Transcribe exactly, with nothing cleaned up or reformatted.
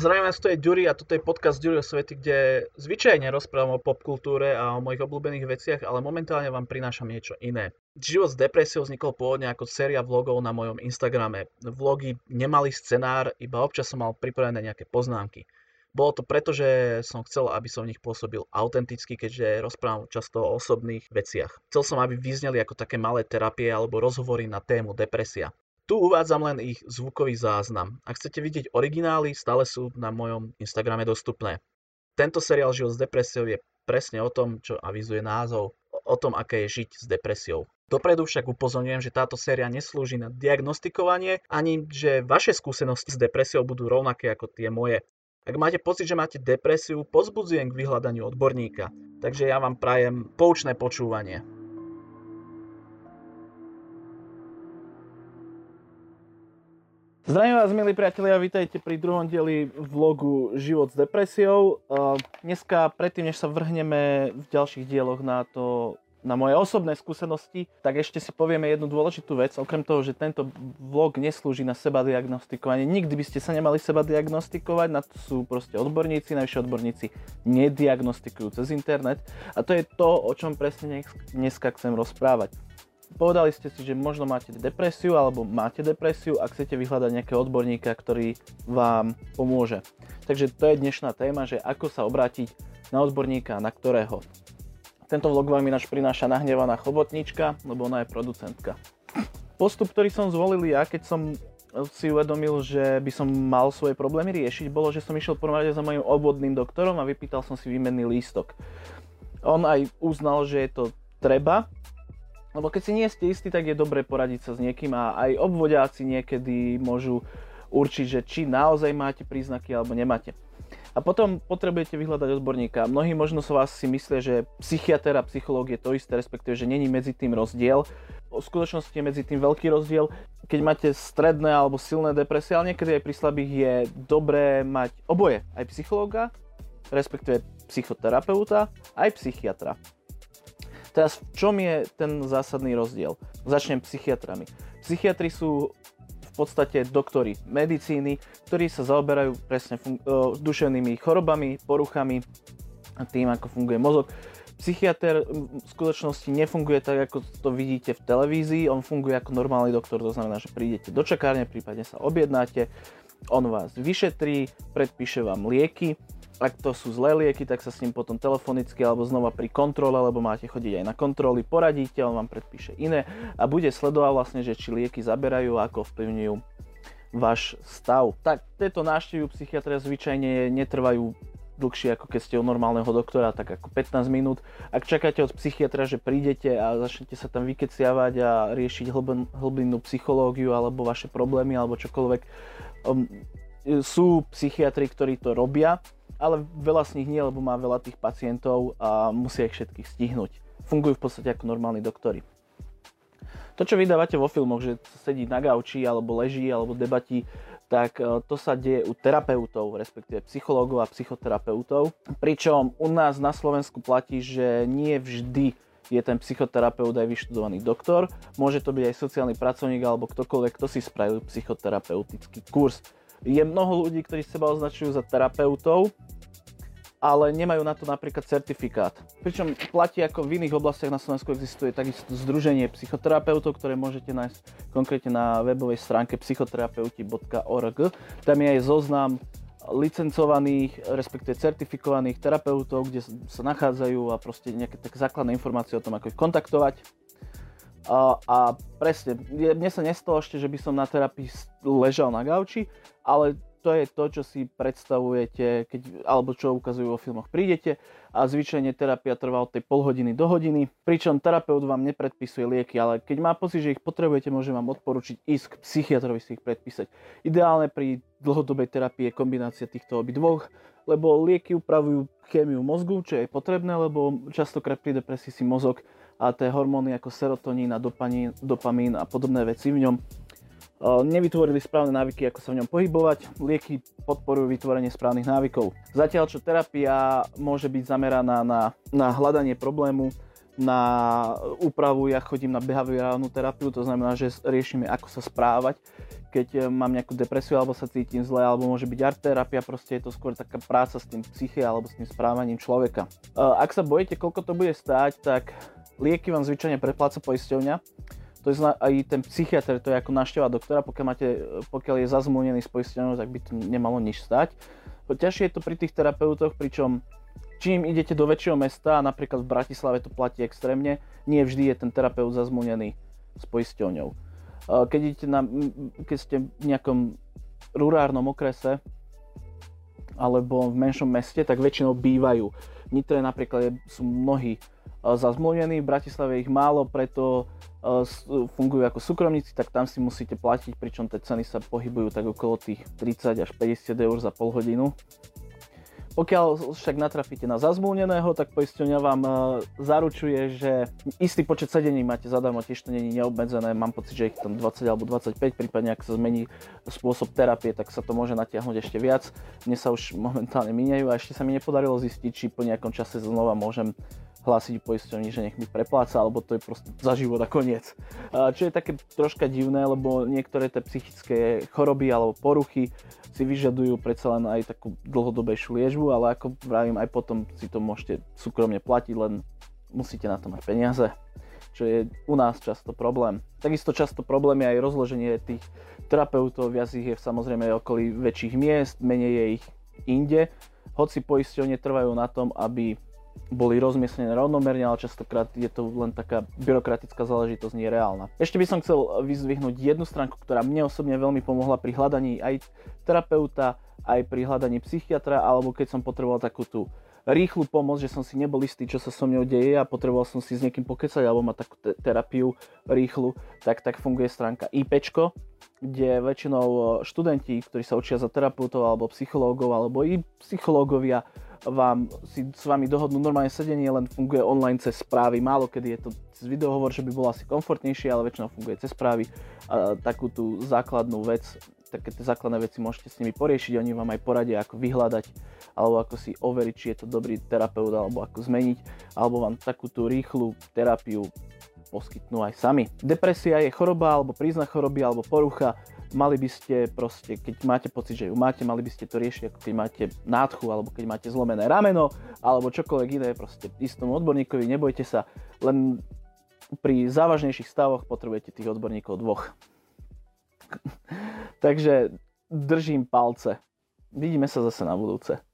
Zdravím vás, to je Dury a toto je podcast Dury o svete, kde zvyčajne rozprávam o popkultúre a o mojich obľúbených veciach, ale momentálne vám prinášam niečo iné. Život s depresiou vznikol pôvodne ako séria vlogov na mojom Instagrame. Vlogy nemali scenár, iba občas som mal pripravené nejaké poznámky. Bolo to preto, že som chcel, aby som v nich pôsobil autenticky, keďže rozprávam často o osobných veciach. Chcel som, aby vyzneli ako také malé terapie alebo rozhovory na tému depresia. Tu uvádzam len ich zvukový záznam. Ak chcete vidieť originály, stále sú na mojom Instagrame dostupné. Tento seriál Život s depresiou je presne o tom, čo avizuje názov, o tom, aké je žiť s depresiou. Dopredu však upozorňujem, že táto séria neslúži na diagnostikovanie, ani že vaše skúsenosti s depresiou budú rovnaké ako tie moje. Ak máte pocit, že máte depresiu, povzbudzujem k vyhľadaniu odborníka. Takže ja vám prajem poučné počúvanie. Zdravím vás, milí priatelia, vítajte pri druhom dieli vlogu Život s depresiou. Dneska, predtým, než sa vrhneme v ďalších dieloch na to, na moje osobné skúsenosti, tak ešte si povieme jednu dôležitú vec. Okrem toho, že tento vlog neslúži na seba diagnostikovanie, nikdy by ste sa nemali seba diagnostikovať, na to sú proste odborníci, najvyššie odborníci nediagnostikujú cez internet a to je to, o čom presne dneska chcem rozprávať. Povedali ste si, že možno máte depresiu alebo máte depresiu a chcete vyhľadať nejakého odborníka, ktorý vám pomôže. Takže to je dnešná téma, že ako sa obrátiť na odborníka, na ktorého. Tento vlog vám ináč prináša nahnevaná chobotnička, lebo ona je producentka. Postup, ktorý som zvolil ja, keď som si uvedomil, že by som mal svoje problémy riešiť, bolo, že som išiel v prvom rade za mojím obvodným doktorom a vypýtal som si výmenný lístok. On aj uznal, že je to treba, lebo keď si nie ste istí, tak je dobre poradiť sa s niekým a aj obvodiaci niekedy môžu určiť, že či naozaj máte príznaky alebo nemáte. A potom potrebujete vyhľadať odborníka. Mnohí možno sa vás si myslia, že psychiatr a psychológ je to isté, respektíve, že není medzi tým rozdiel. V skutočnosti je medzi tým veľký rozdiel. Keď máte stredné alebo silné depresie, ale niekedy aj pri slabých je dobré mať oboje. Aj psychológa, respektíve psychoterapeuta, aj psychiatra. Teraz v čom je ten zásadný rozdiel? Začnem psychiatrami. Psychiatri sú v podstate doktori medicíny, ktorí sa zaoberajú presne fun- duševnými chorobami, poruchami a tým, ako funguje mozog. Psychiater v skutočnosti nefunguje tak, ako to vidíte v televízii, on funguje ako normálny doktor, to znamená, že prídete do čakárne, prípadne sa objednáte, on vás vyšetrí, predpíše vám lieky, ak to sú zlé lieky, tak sa s ním potom telefonicky alebo znova pri kontrole, lebo máte chodiť aj na kontroly, poradíte, on vám predpíše iné a bude sledovať vlastne, že či lieky zaberajú a ako vplyvňujú váš stav. Tak tieto návštevy psychiatra zvyčajne netrvajú dlhšie, ako keď ste u normálneho doktora, tak ako pätnásť minút. Ak čakáte od psychiatra, že prídete a začnete sa tam vykeciavať a riešiť hlbin, hlbinnú psychológiu alebo vaše problémy alebo čokoľvek, sú psychiatri, ktorí to robia, ale veľa z nich nie, lebo má veľa tých pacientov a musia ich všetkých stihnúť. Fungujú v podstate ako normálni doktori. To, čo vydávate vo filmoch, že sedí na gauči, alebo leží, alebo debatí, tak to sa deje u terapeutov, respektíve psychológov a psychoterapeutov. Pričom u nás na Slovensku platí, že nie vždy je ten psychoterapeut aj vyštudovaný doktor. Môže to byť aj sociálny pracovník, alebo ktokoľvek, kto si spravil psychoterapeutický kurz. Je mnoho ľudí, ktorí seba označujú za terapeutov, ale nemajú na to napríklad certifikát. Pričom platí, ako v iných oblastiach na Slovensku existuje takisto združenie psychoterapeutov, ktoré môžete nájsť konkrétne na webovej stránke psychoterapeuti bodka org. Tam je aj zoznam licencovaných, respektíve certifikovaných terapeutov, kde sa nachádzajú a proste nejaké také základné informácie o tom, ako ich kontaktovať. A, a presne, mne sa nestalo ešte, že by som na terapii ležal na gauči, ale to je to, čo si predstavujete, keď, alebo čo ukazujú vo filmoch. Prídete a zvyčajne terapia trvá od tej pol hodiny do hodiny, pričom terapeut vám nepredpisuje lieky, ale keď má pocit, že ich potrebujete, môže vám odporučiť ísť k psychiatrovi si ich predpísať. Ideálne pri dlhodobej terapii je kombinácia týchto obidvoch, lebo lieky upravujú chémiu mozgu, čo je potrebné, lebo častokrát pri depresii si mozog a tie hormóny ako serotonín a dopanín, dopamín a podobné veci v ňom nevytvorili správne návyky, ako sa v ňom pohybovať. Lieky podporujú vytvorenie správnych návykov. Zatiaľ, čo terapia môže byť zameraná na, na hľadanie problému, na úpravu, ja chodím na behaviorálnu terapiu, to znamená, že riešime, ako sa správať, keď mám nejakú depresiu, alebo sa cítim zle, alebo môže byť art terapia, proste je to skôr taká práca s tým psyché alebo s tým správaním človeka. Ak sa bojíte, koľko to bude stáť, tak lieky vám zvyčajne prepláca poisťovňa. To je aj ten psychiatr, to je ako návšteva doktora, pokiaľ, máte, pokiaľ je zazmúnený s poisťovňou, tak by to nemalo nič stať. Ťažšie je to pri tých terapeutoch, pričom čím idete do väčšieho mesta, napríklad v Bratislave to platí extrémne, nie vždy je ten terapeut zazmúnený s poisťovňou. Keď, idete na, keď ste v nejakom rurárnom okrese alebo v menšom meste, tak väčšinou bývajú. V Nitre napríklad sú mnohí zazmluvení, v Bratislave ich málo, preto fungujú ako súkromníci, tak tam si musíte platiť, pričom tie ceny sa pohybujú tak okolo tých tridsať až päťdesiat eur za pol hodinu. Pokiaľ však natrafíte na zazmluvneného, tak poisťovňa vám zaručuje, že istý počet sedení máte zadarmo, tiež to nie je neobmedzené, mám pocit, že ich tam dvadsať alebo dvadsaťpäť, prípadne ak sa zmení spôsob terapie, tak sa to môže natiahnuť ešte viac. Mne sa už momentálne míňajú a ešte sa mi nepodarilo zistiť, či po nejakom čase znova môžem hlásiť poisťovni, že nech mi prepláca, alebo to je proste za život a koniec. Čo je také troška divné, lebo niektoré tie psychické choroby alebo poruchy si vyžadujú predsa len aj takú dlhodobejšiu liečbu, ale ako vravím, aj potom si to môžete súkromne platiť, len musíte na to mať peniaze, čo je u nás často problém. Takisto často problém je aj rozloženie tých terapeutov, viac ich je samozrejme okolí väčších miest, menej je ich inde, hoci poisťovne trvajú na tom, aby boli rozmiestnené rovnomerne, ale častokrát je to len taká byrokratická záležitosť, nie reálna. Ešte by som chcel vyzdvihnúť jednu stránku, ktorá mne osobne veľmi pomohla pri hľadaní aj terapeuta, aj pri hľadaní psychiatra, alebo keď som potreboval takú tú rýchlu pomoc, že som si nebol istý, čo sa so mnou deje a potreboval som si s niekým pokecať alebo mať takú te- terapiu rýchlu, tak tak funguje stránka IPčko, kde väčšinou študenti, ktorí sa učia za terapeutov alebo psychológov alebo i psychológovia, vám si s vami dohodnú normálne sedenie, len funguje online cez správy. Málo kedy je to cez videohovor, že by bolo asi komfortnejšie, ale väčšinou funguje cez správy. A takú tú základnú vec, také tie základné veci môžete s nimi poriešiť, oni vám aj poradia, ako vyhľadať, alebo ako si overiť, či je to dobrý terapeut, alebo ako zmeniť, alebo vám takú tú rýchlu terapiu poskytnú aj sami. Depresia je choroba, alebo príznak choroby, alebo porucha. Mali by ste proste, keď máte pocit, že ju máte, mali by ste to riešiť, ako keď máte nádchu, alebo keď máte zlomené rameno, alebo čokoľvek iné, proste istom odborníkovi, nebojte sa, len pri závažnejších stavoch potrebujete tých odborníkov dvoch. Takže držím palce. Vidíme sa zase na budúce.